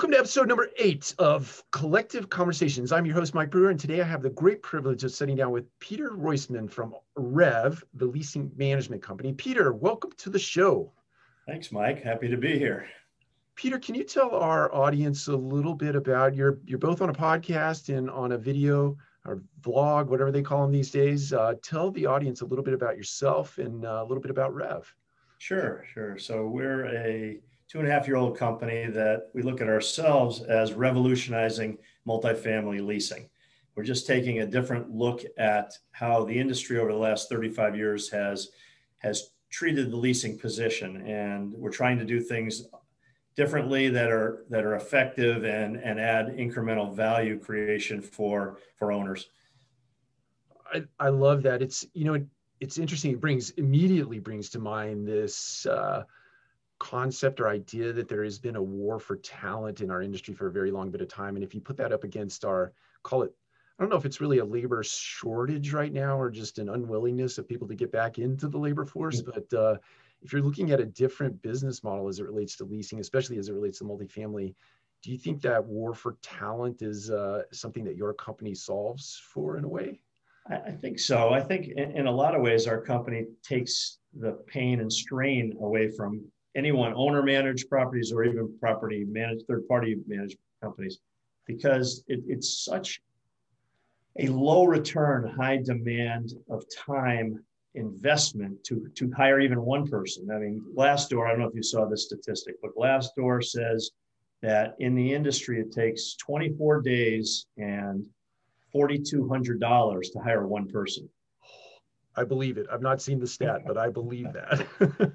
Welcome to episode number 8 of Collective Conversations. I'm your host, Mike Brewer, and today I have the great privilege of sitting down with Peter Roisman from Rev, the leasing management company. Peter, welcome to the show. Thanks, Mike. Happy to be here. Peter, can you tell our audience a little bit about you're both on a podcast and on a video or vlog, whatever they call them these days. Tell the audience a little bit about yourself and a little bit about Rev. Sure. So we're a 2.5-year-old company that we look at ourselves as revolutionizing multifamily leasing. We're just taking a different look at how the industry over the last 35 years has treated the leasing position. And we're trying to do things differently that are effective and add incremental value creation for owners. I love that. It's interesting. It immediately brings to mind this concept or idea that there has been a war for talent in our industry for a very long bit of time. And if you put that up against I don't know if it's really a labor shortage right now or just an unwillingness of people to get back into the labor force. But if you're looking at a different business model as it relates to leasing, especially as it relates to multifamily, do you think that war for talent is something that your company solves for in a way? I think so. I think in a lot of ways, our company takes the pain and strain away from anyone owner-managed properties or even property-managed, third-party managed companies, because it's such a low-return, high-demand of time investment to hire even one person. I mean, Glassdoor, I don't know if you saw this statistic, but Glassdoor says that in the industry, it takes 24 days and $4,200 to hire one person. I believe it. I've not seen the stat, but I believe that.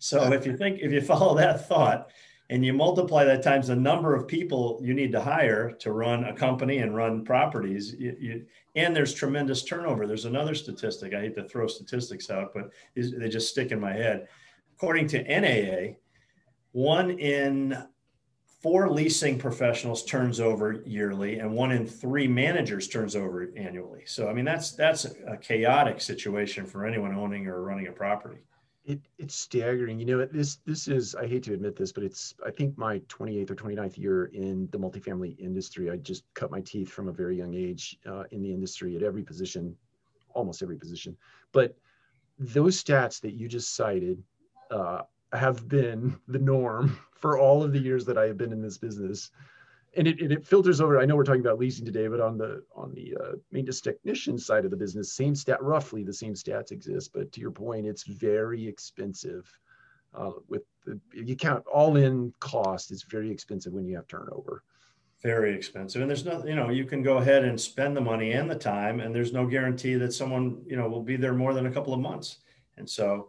So if you follow that thought and you multiply that times the number of people you need to hire to run a company and run properties, and there's tremendous turnover. There's another statistic. I hate to throw statistics out, but they just stick in my head. According to NAA, 1 in 4 leasing professionals turns over yearly, and 1 in 3 managers turns over annually. So, I mean, that's a chaotic situation for anyone owning or running a property. It's staggering. This is, I hate to admit this, but it's, I think, my 28th or 29th year in the multifamily industry. I just cut my teeth from a very young age in the industry at every position, almost every position. But those stats that you just cited have been the norm for all of the years that I have been in this business. And it filters over. I know we're talking about leasing today, but on the maintenance technician side of the business, roughly the same stats exist. But to your point, it's very expensive. You count all in cost, it's very expensive when you have turnover. Very expensive, and there's no, you can go ahead and spend the money and the time, and there's no guarantee that someone will be there more than a couple of months. And so,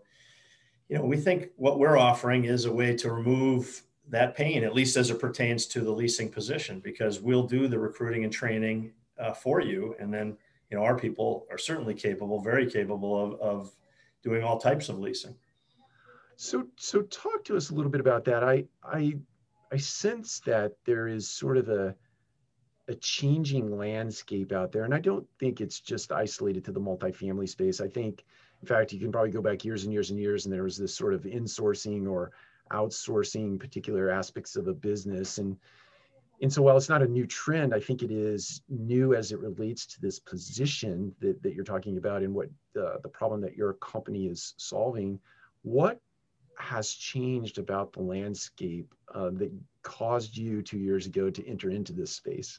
we think what we're offering is a way to remove that pain, at least as it pertains to the leasing position, because we'll do the recruiting and training for you. And then, our people are certainly very capable of doing all types of leasing. So talk to us a little bit about that. I sense that there is sort of a changing landscape out there. And I don't think it's just isolated to the multifamily space. I think, in fact, you can probably go back years and years and years, and there was this sort of insourcing or outsourcing particular aspects of a business. And so while it's not a new trend, I think it is new as it relates to this position that you're talking about and what the problem that your company is solving. What has changed about the landscape that caused you 2 years ago to enter into this space?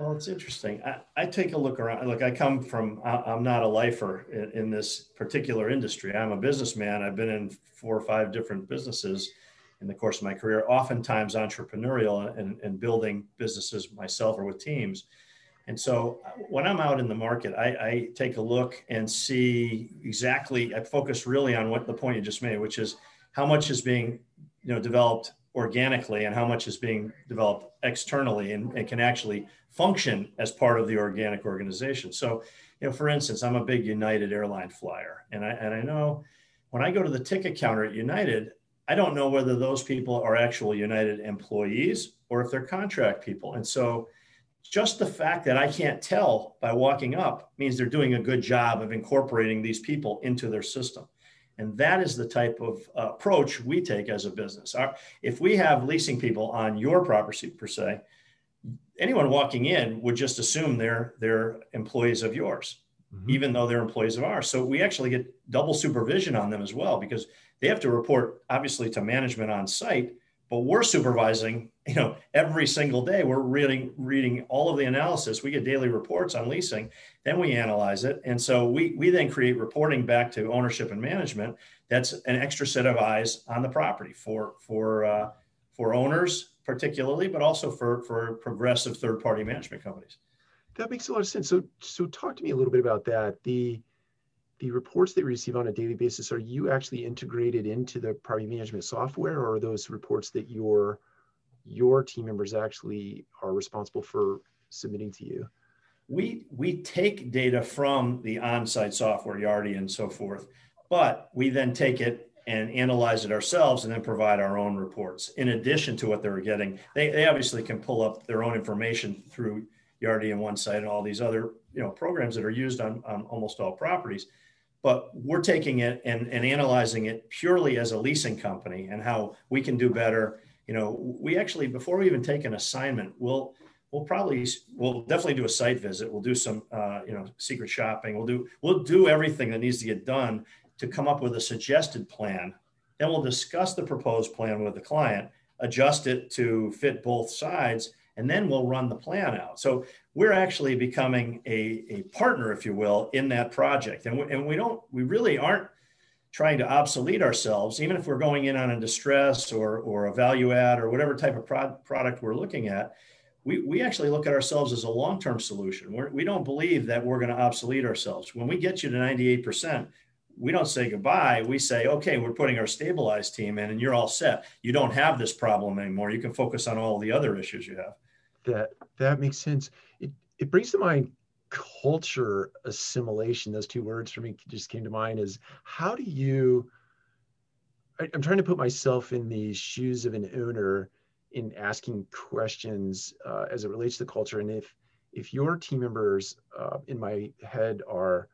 Well, it's interesting. I take a look around. Look, I'm not a lifer in this particular industry. I'm a businessman. I've been in 4 or 5 different businesses in the course of my career, oftentimes entrepreneurial and building businesses myself or with teams. And so when I'm out in the market, I take a look and see exactly, I focus really on what the point you just made, which is how much is being developed organically and how much is being developed externally and can actually function as part of the organic organization. So, for instance, I'm a big United airline flyer. And I know when I go to the ticket counter at United, I don't know whether those people are actual United employees or if they're contract people. And so just the fact that I can't tell by walking up means they're doing a good job of incorporating these people into their system. And that is the type of approach we take as a business. If we have leasing people on your property per se, anyone walking in would just assume they're employees of yours, even though they're employees of ours. So we actually get double supervision on them as well, because they have to report obviously to management on site, but we're supervising, you know, every single day. We're reading all of the analysis. We get daily reports on leasing, then we analyze it. And so we then create reporting back to ownership and management. That's an extra set of eyes on the property for owners particularly, but also for progressive third-party management companies. That makes a lot of sense. So talk to me a little bit about that. The reports that you receive on a daily basis, are you actually integrated into the property management software, or are those reports that your team members actually are responsible for submitting to you? We take data from the on-site software, Yardi and so forth, but we then take it and analyze it ourselves and then provide our own reports in addition to what they were getting. They obviously can pull up their own information through Yardi and One Site and all these other, you know, programs that are used on almost all properties, but we're taking it and analyzing it purely as a leasing company and how we can do better. You know, we actually, before we even take an assignment, we'll definitely do a site visit. We'll do some, secret shopping. We'll do everything that needs to get done to come up with a suggested plan. Then we'll discuss the proposed plan with the client, adjust it to fit both sides, and then we'll run the plan out. So we're actually becoming a partner, if you will, in that project. And we really aren't trying to obsolete ourselves, even if we're going in on a distress or a value add or whatever type of product we're looking at. We actually look at ourselves as a long-term solution. We don't believe that we're gonna obsolete ourselves. When we get you to 98%, we don't say goodbye. We say, okay, we're putting our stabilized team in and you're all set. You don't have this problem anymore. You can focus on all the other issues you have. That makes sense. It brings to mind culture assimilation. Those two words for me just came to mind is how do you, I'm trying to put myself in the shoes of an owner in asking questions as it relates to culture. And if your team members in my head are,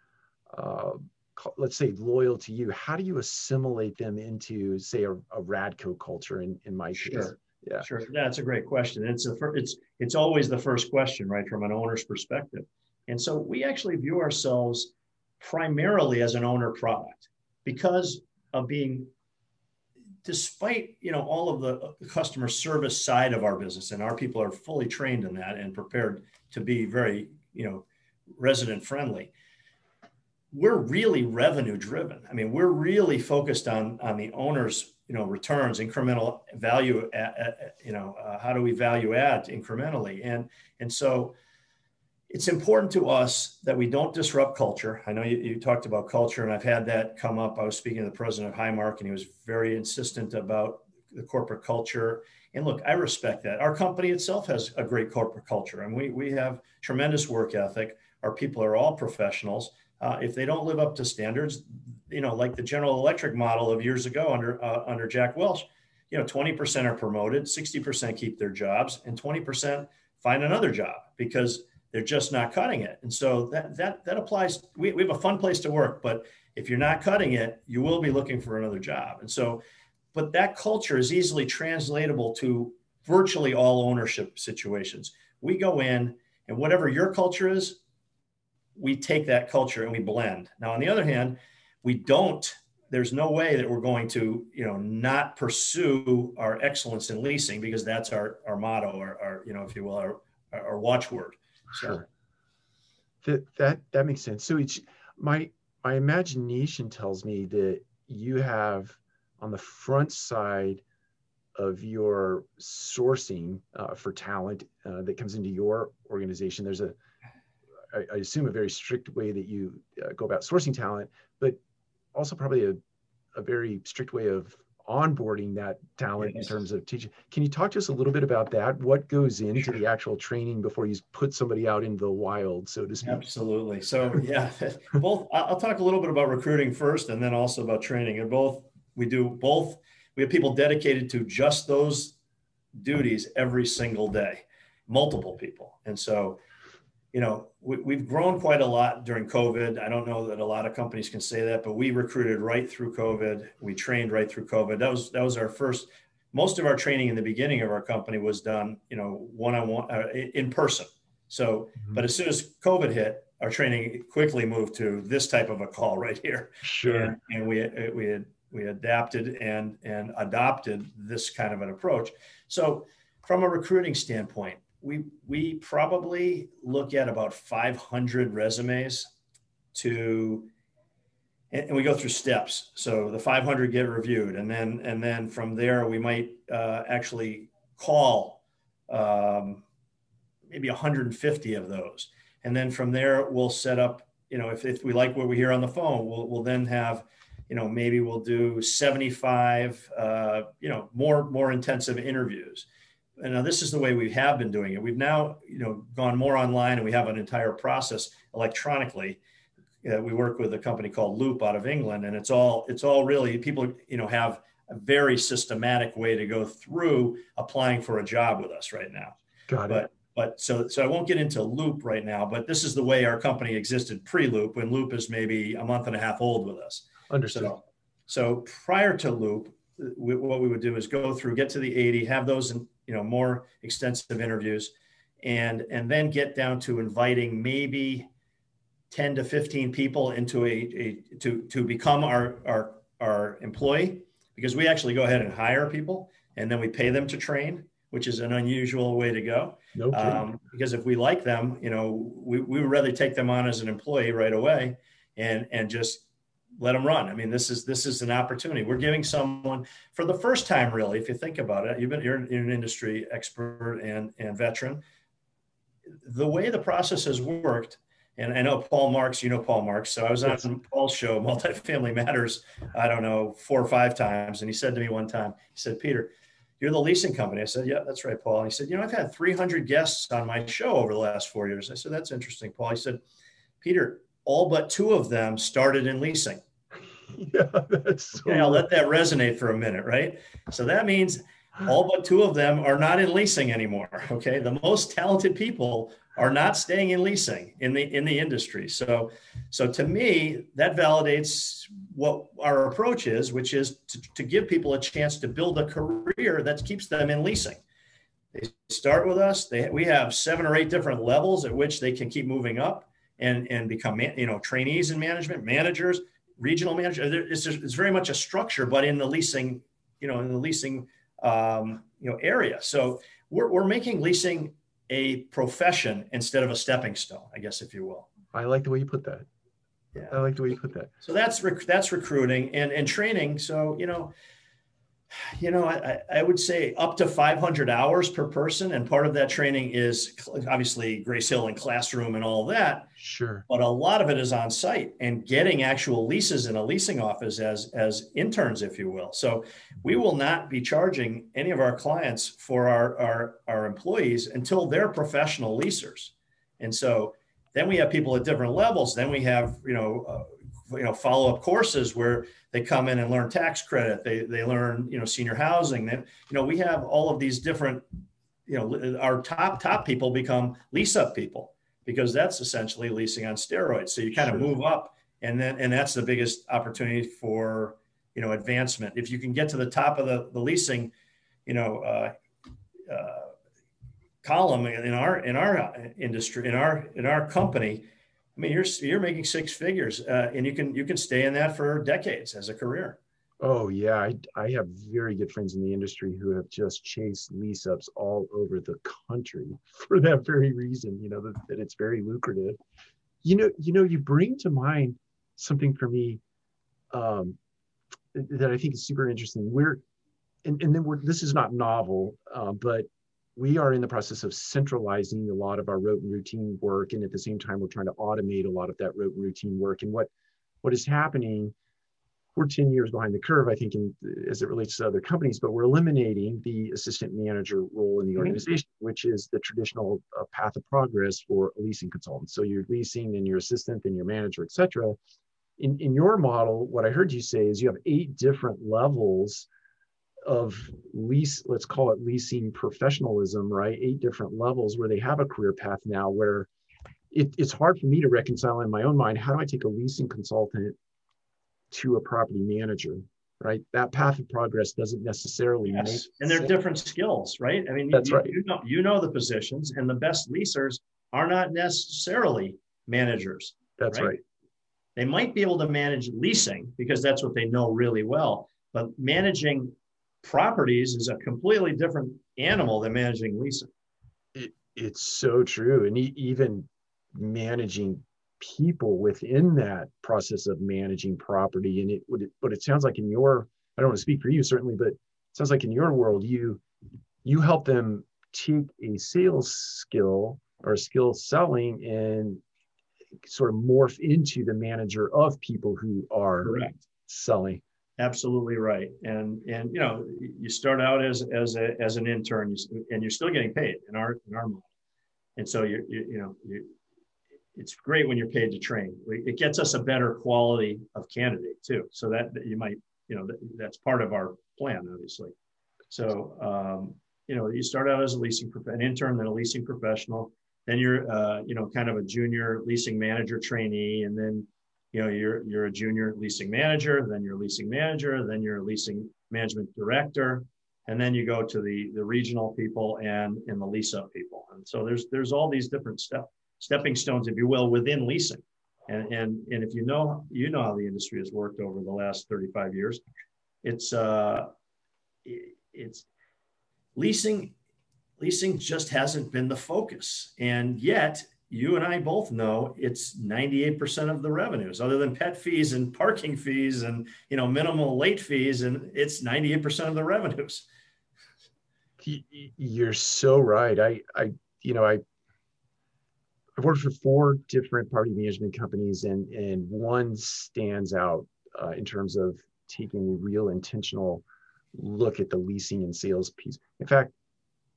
let's say, loyal to you, how do you assimilate them into, say, a Radco culture in my case? Yeah, sure. That's a great question. It's always the first question, right, from an owner's perspective. And so we actually view ourselves primarily as an owner product because of being, despite, you know, all of the customer service side of our business, and our people are fully trained in that and prepared to be very, you know, resident friendly. We're really revenue driven. I mean, we're really focused on the owner's, you know, returns, incremental value, how do we value add incrementally? And so it's important to us that we don't disrupt culture. I know you talked about culture, and I've had that come up. I was speaking to the president of Highmark, and he was very insistent about the corporate culture. And look, I respect that. Our company itself has a great corporate culture, and we have tremendous work ethic. Our people are all professionals. If they don't live up to standards, you know, like the General Electric model of years ago under Jack Welch, you know, 20% are promoted, 60% keep their jobs, and 20% find another job because they're just not cutting it. And so that applies. We have a fun place to work, but if you're not cutting it, you will be looking for another job. And so, but that culture is easily translatable to virtually all ownership situations. We go in, and whatever your culture is, we take that culture and we blend. Now, on the other hand, there's no way that we're going to, you know, not pursue our excellence in leasing, because that's our motto, our you know, if you will, our watchword. So. Sure. That makes sense. So it's my imagination tells me that you have on the front side of your sourcing for talent that comes into your organization, there's I assume a very strict way that you go about sourcing talent, but also probably a very strict way of onboarding that talent. Yes. In terms of teaching. Can you talk to us a little bit about that? What goes into the actual training before you put somebody out into the wild, so to speak? Absolutely. So yeah, both. I'll talk a little bit about recruiting first and then also about training. And both. We have people dedicated to just those duties every single day, multiple people. And so you know, we've grown quite a lot during COVID. I don't know that a lot of companies can say that, but we recruited right through COVID. We trained right through COVID. That was our first. Most of our training in the beginning of our company was done, you know, one-on-one in person. So, but as soon as COVID hit, our training quickly moved to this type of a call right here. Sure. And we adapted and adopted this kind of an approach. So, from a recruiting standpoint, we probably look at about 500 resumes and we go through steps. So the 500 get reviewed. And then from there, we might actually call maybe 150 of those. And then from there, we'll set up, you know, if we like what we hear on the phone, we'll then have, you know, maybe we'll do 75, you know, more intensive interviews. And now this is the way we have been doing it. We've now, you know, gone more online, and we have an entire process electronically. We work with a company called Loop out of England, and it's all really people, you know, have a very systematic way to go through applying for a job with us right now. Got it. But so I won't get into Loop right now, but this is the way our company existed pre-Loop, when Loop is maybe a month and a half old with us. Understood. So prior to Loop, what we would do is go through, get to the 80, have those in, you know, more extensive interviews, and then get down to inviting maybe 10 to 15 people into to become our employee, because we actually go ahead and hire people, and then we pay them to train, which is an unusual way to go. No kidding. Because if we like them, you know, we would rather take them on as an employee right away and just let them run. I mean, this is an opportunity. We're giving someone for the first time, really, if you think about it. You're an industry expert and veteran. The way the process has worked, and I know Paul Marks, you know Paul Marks. So I was on Paul's show, Multifamily Matters, I don't know, 4 or 5 times. And he said to me one time, he said, "Peter, you're the leasing company." I said, "Yeah, that's right, Paul." And he said, "You know, I've had 300 guests on my show over the last 4 years." I said, "That's interesting, Paul." He said, "Peter, all but 2 of them started in leasing." Yeah, that's so okay, I'll let that resonate for a minute, right? So that means all but 2 of them are not in leasing anymore. Okay, the most talented people are not staying in leasing in the industry. So to me, that validates what our approach is, which is to give people a chance to build a career that keeps them in leasing. They start with us. We have 7 or 8 different levels at which they can keep moving up and become, you know, trainees in management, managers, regional managers. It's very much a structure, but in the leasing, you know, you know, area. So we're making leasing a profession instead of a stepping stone, I guess, if you will. I like the way you put that. Yeah, I like the way you put that. So that's recruiting and training. So, you know, I would say up to 500 hours per person. And part of that training is obviously Grace Hill and classroom and all that. Sure. But a lot of it is on site and getting actual leases in a leasing office as interns, if you will. So we will not be charging any of our clients for our employees until they're professional leasers. And so then we have people at different levels. Then we have, you know, follow-up courses where they come in and learn tax credit. They learn, you know, senior housing. They, you know, we have all of these different, you know, our top people become lease up people, because that's essentially leasing on steroids. So you kind of move up, and that's the biggest opportunity for, you know, advancement. If you can get to the top of the leasing, you know, column in our industry, in our company, I mean, you're making 6 figures, and you can stay in that for decades as a career. Oh yeah, I have very good friends in the industry who have just chased lease ups all over the country for that very reason. You know that it's very lucrative. You know, you bring to mind something for me that I think is super interesting. This is not novel, but we are in the process of centralizing a lot of our rote and routine work. And at the same time, we're trying to automate a lot of that rote and routine work. And what is happening, we're 10 years behind the curve, I think, as it relates to other companies, but we're eliminating the assistant manager role in the organization, which is the traditional path of progress for a leasing consultant. So you're leasing and your assistant and your manager, et cetera. In your model, what I heard you say is you have 8 different levels of lease, let's call it leasing professionalism, right? 8 different levels where they have a career path now where it's hard for me to reconcile in my own mind, how do I take a leasing consultant to a property manager, right? That path of progress doesn't necessarily make sense. And they're different skills, right? I mean, that's right. You know the positions, and the best leasers are not necessarily managers. That's right. They might be able to manage leasing because that's what they know really well, but managing properties is a completely different animal than managing leasing. It's so true. And even managing people within that process of managing property. And but it sounds like in your, I don't want to speak for you certainly, but it sounds like in your world, you help them take a sales skill or a skill selling and sort of morph into the manager of people who are Correct. Selling. Absolutely right. And you know, you start out as an intern, and you're still getting paid in our model. And so it's great when you're paid to train. It gets us a better quality of candidate too. So that you might, that's part of our plan, obviously. So, you start out as an intern, then a leasing professional, then you're, kind of a junior leasing manager trainee. And then, you're a junior leasing manager, then you're a leasing manager, then you're a leasing management director. And then you go to the regional people and the lease up people. And so there's all these different stepping stones, if you will, within leasing. And if you know how the industry has worked over the last 35 years, it's leasing just hasn't been the focus. And yet you and I both know it's 98% of the revenues, other than pet fees and parking fees and, minimal late fees, and it's 98% of the revenues. You're so right. I've worked for four different property management companies, and one stands out in terms of taking a real intentional look at the leasing and sales piece. In fact,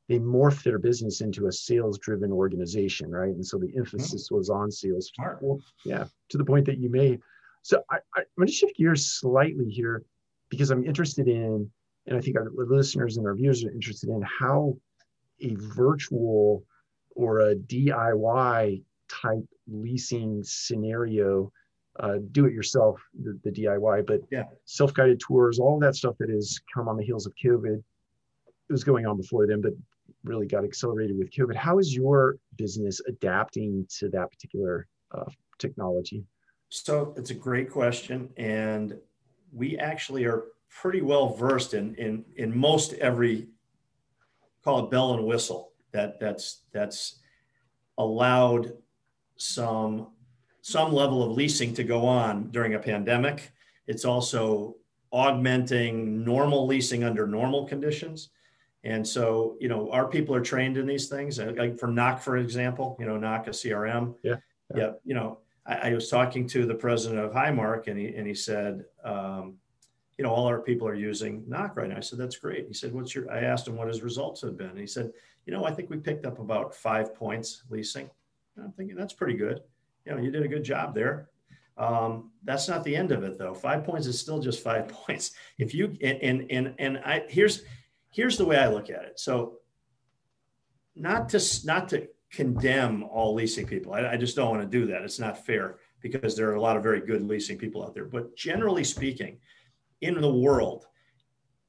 they morphed their business into a sales-driven organization, right? And so the emphasis was on sales. Well, yeah, to the point that you made. So I'm going to shift gears slightly here because I'm interested in, and I think our listeners and our viewers are interested in, how a virtual or a DIY type leasing scenario, do it yourself, the DIY, but yeah, self-guided tours, all that stuff that has come on the heels of COVID. It was going on before then, but really got accelerated with COVID. How is your business adapting to that particular technology? So it's a great question. And we actually are pretty well versed in most every, call it bell and whistle, that's allowed some level of leasing to go on during a pandemic. It's also augmenting normal leasing under normal conditions. And so, our people are trained in these things. Like for Knock, for example, Knock, a CRM. Yeah. I was talking to the president of Highmark, and he said, all our people are using Knock right now. I said, that's great. He said, I asked him what his results have been. And he said, I think we picked up about 5 points leasing. And I'm thinking that's pretty good. You did a good job there. That's not the end of it though. 5 points is still just 5 points. If you, and I, here's the way I look at it. So not to condemn all leasing people. I just don't want to do that. It's not fair because there are a lot of very good leasing people out there, but generally speaking, in the world,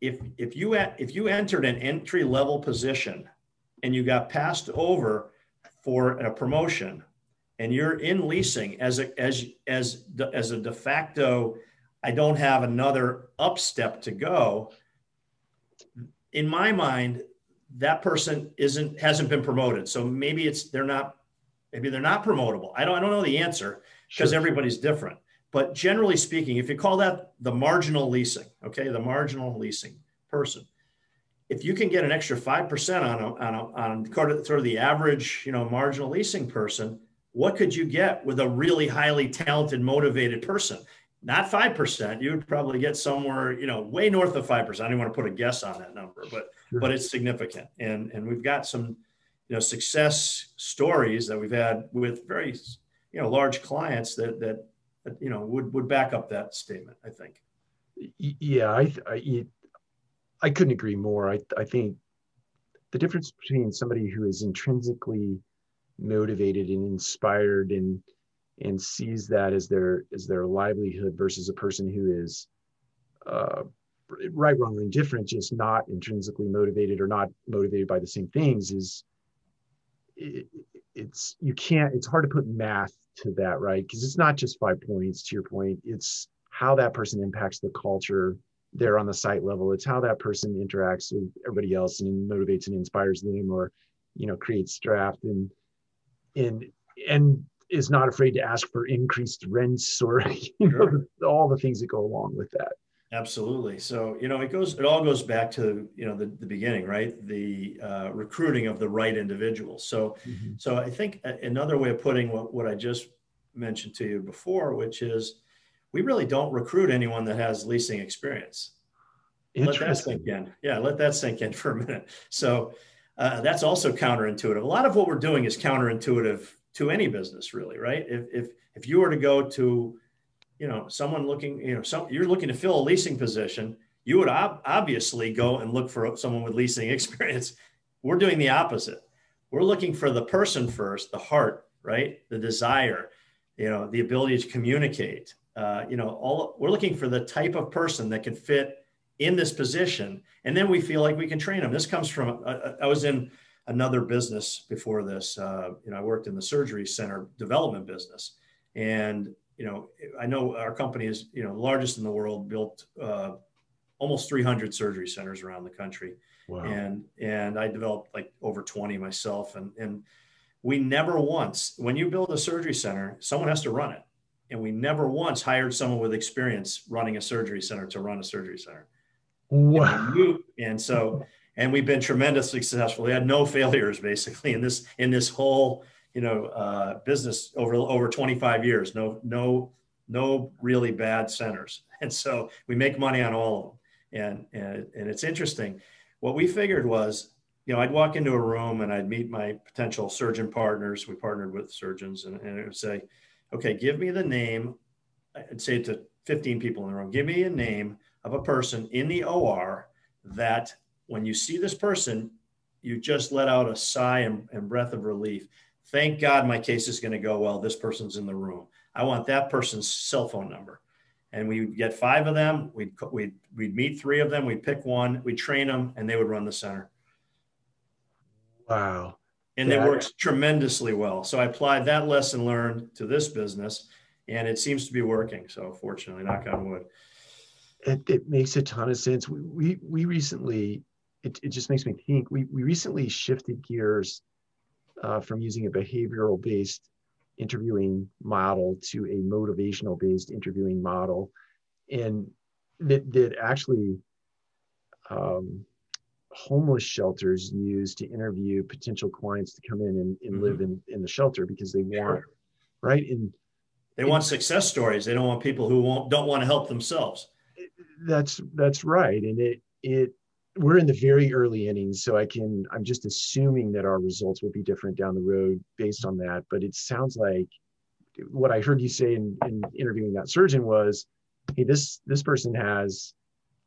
if you entered an entry-level position and you got passed over for a promotion and you're in leasing as a de facto, I don't have another upstep to go, in my mind, that person hasn't been promoted. So maybe they're not promotable. I don't know the answer because everybody's different. But generally speaking, if you call that the marginal leasing person, if you can get an extra 5% on sort of the average, marginal leasing person, what could you get with a really highly talented, motivated person? Not 5%. You would probably get somewhere, way north of 5%. I don't want to put a guess on that number, but it's significant. And we've got some, success stories that we've had with very, large clients that would back up that statement, I think. Yeah, I couldn't agree more. I think the difference between somebody who is intrinsically motivated and inspired and sees that as their livelihood versus a person who is right, wrong, or indifferent, just not intrinsically motivated or not motivated by the same things, is it's hard to put math to that, right? Because it's not just 5 points, to your point. It's how that person impacts the culture there on the site level. It's how that person interacts with everybody else and motivates and inspires them, or, you know, creates draft and is not afraid to ask for increased rents, or, you know, sure, all the things that go along with that. Absolutely. So, you know, it all goes back to, you know, the beginning, right? The recruiting of the right individuals. So, mm-hmm. So I think another way of putting what I just mentioned to you before, which is we really don't recruit anyone that has leasing experience. Let that sink in. Yeah. Let that sink in for a minute. So that's also counterintuitive. A lot of what we're doing is counterintuitive to any business, really, right? If you were to go to, you know, someone looking, you know, you're looking to fill a leasing position, you would obviously go and look for someone with leasing experience. We're doing the opposite. We're looking for the person first, the heart, right? The desire, you know, the ability to communicate, you know, we're looking for the type of person that can fit in this position. And then we feel like we can train them. This comes from, I was in another business before this, you know, I worked in the surgery center development business, and, you know, I know our company is, you know, largest in the world, built almost 300 surgery centers around the country. Wow. And I developed like over 20 myself. And we never once, when you build a surgery center, someone has to run it. And we never once hired someone with experience running a surgery center to run a surgery center. Wow. And we've been tremendously successful. We had no failures basically in this whole, you know, business over 25 years, no really bad centers. And so we make money on all of them. And it's interesting. What we figured was, you know, I'd walk into a room and I'd meet my potential surgeon partners. We partnered with surgeons, and it would say, okay, give me the name. I'd say it to 15 people in the room, give me a name of a person in the OR that when you see this person, you just let out a sigh and breath of relief. Thank God my case is going to go well. This person's in the room. I want that person's cell phone number. And we would get 5 of them. We'd meet 3 of them. We'd pick one. We'd train them, and they would run the center. Wow. And it works tremendously well. So I applied that lesson learned to this business, and it seems to be working. So fortunately, knock on wood. It makes a ton of sense. We recently, it just makes me think, we recently shifted gears from using a behavioral-based interviewing model to a motivational-based interviewing model. And that actually homeless shelters use to interview potential clients to come in and mm-hmm. live in the shelter because they want, right? And they want success stories. They don't want people who don't want to help themselves. That's right. And we're in the very early innings, so I'm just assuming that our results will be different down the road based on that. But it sounds like what I heard you say in interviewing that surgeon was, hey, this person has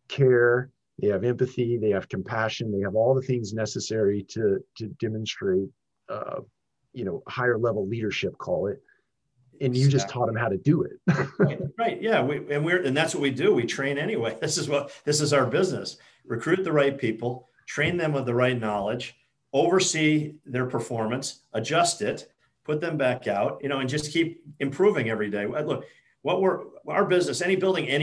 care, they have empathy, they have compassion, they have all the things necessary to demonstrate, you know, higher level leadership, call it. And you just taught them how to do it. Right. Yeah. And that's what we do. We train anyway. This is our business. Recruit the right people, train them with the right knowledge, oversee their performance, adjust it, put them back out, you know, and just keep improving every day. Look, our business, any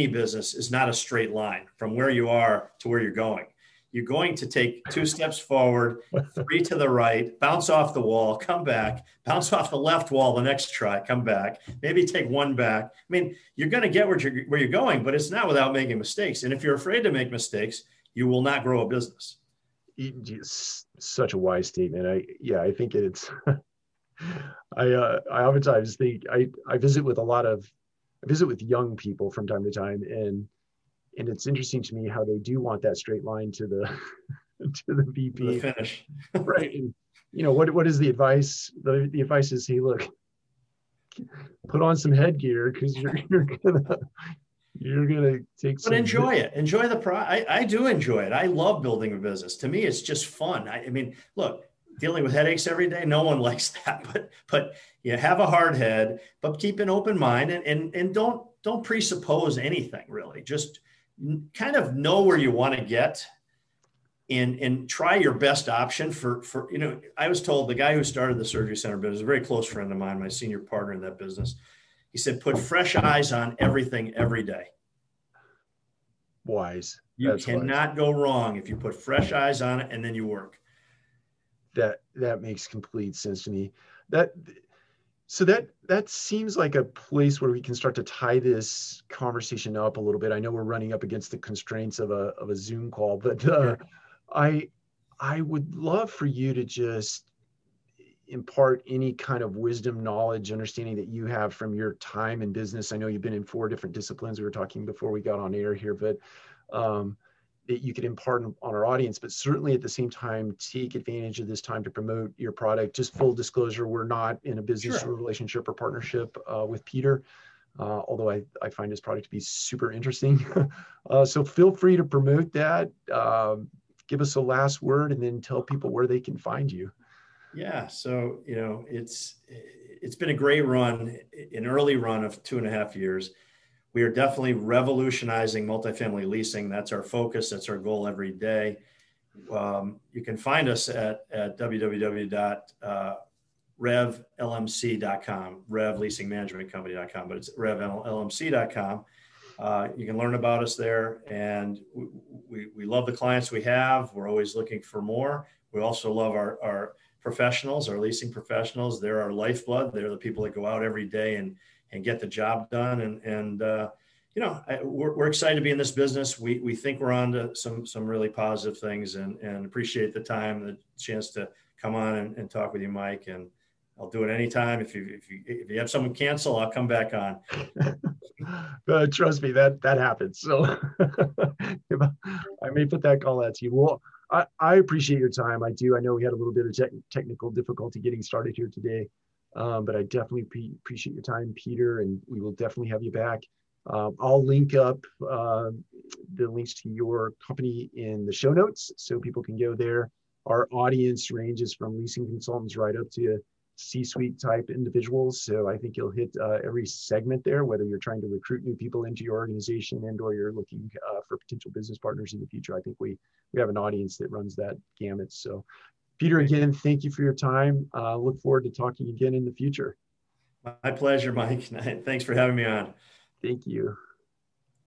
business is not a straight line from where you are to where you're going. You're going to take 2 steps forward, 3 to the right, bounce off the wall, come back, bounce off the left wall the next try, come back, maybe take 1 back. I mean, you're going to get where you're going, but it's not without making mistakes. And if you're afraid to make mistakes, you will not grow a business. It's such a wise statement. I think it's, I oftentimes think, I visit with young people from time to time, and it's interesting to me how they do want that straight line to the VP finish, right? And you know, what is the advice? The advice is, hey, look, put on some headgear because you're gonna take. But enjoy it. Enjoy the pro. I do enjoy it. I love building a business. To me, it's just fun. I mean, look, dealing with headaches every day, no one likes that, but you have a hard head, but keep an open mind and don't presuppose anything really. Just kind of know where you want to get and try your best option for, you know, I was told the guy who started the surgery center business, a very close friend of mine, my senior partner in that business, he said, put fresh eyes on everything every day. Wise. You cannot go wrong if you put fresh eyes on it and then you work. That makes complete sense to me. So that seems like a place where we can start to tie this conversation up a little bit. I know we're running up against the constraints of a Zoom call, but I would love for you to just impart any kind of wisdom, knowledge, understanding that you have from your time in business. I know you've been in 4 different disciplines. We were talking before we got on air here, but that you could impart on our audience, but certainly at the same time, take advantage of this time to promote your product. Just full disclosure, we're not in a business relationship or partnership with Peter, although I find his product to be super interesting. So feel free to promote that. Give us a last word and then tell people where they can find you. Yeah, so you know, it's been a great run, an early run of 2.5 years. We are definitely revolutionizing multifamily leasing. That's our focus. That's our goal every day. You can find us at www.revlmc.com, Rev Leasing Management Company.com, but it's revlmc.com. You can learn about us there. And we love the clients we have. We're always looking for more. We also love our professionals, our leasing professionals. They're our lifeblood. They're the people that go out every day and get the job done. And you know, we're excited to be in this business. We think we're on to some really positive things and appreciate the time, the chance to come on and talk with you, Mike. And I'll do it anytime. If you have someone cancel, I'll come back on. Trust me, that happens. So I may put that call out to you. Well, I appreciate your time. I do. I know we had a little bit of technical difficulty getting started here today. But I definitely appreciate your time, Peter, and we will definitely have you back. I'll link up the links to your company in the show notes so people can go there. Our audience ranges from leasing consultants right up to C-suite type individuals. So I think you'll hit every segment there, whether you're trying to recruit new people into your organization and or you're looking for potential business partners in the future. I think we have an audience that runs that gamut. So Peter, again, thank you for your time. Look forward to talking again in the future. My pleasure, Mike. Thanks for having me on. Thank you.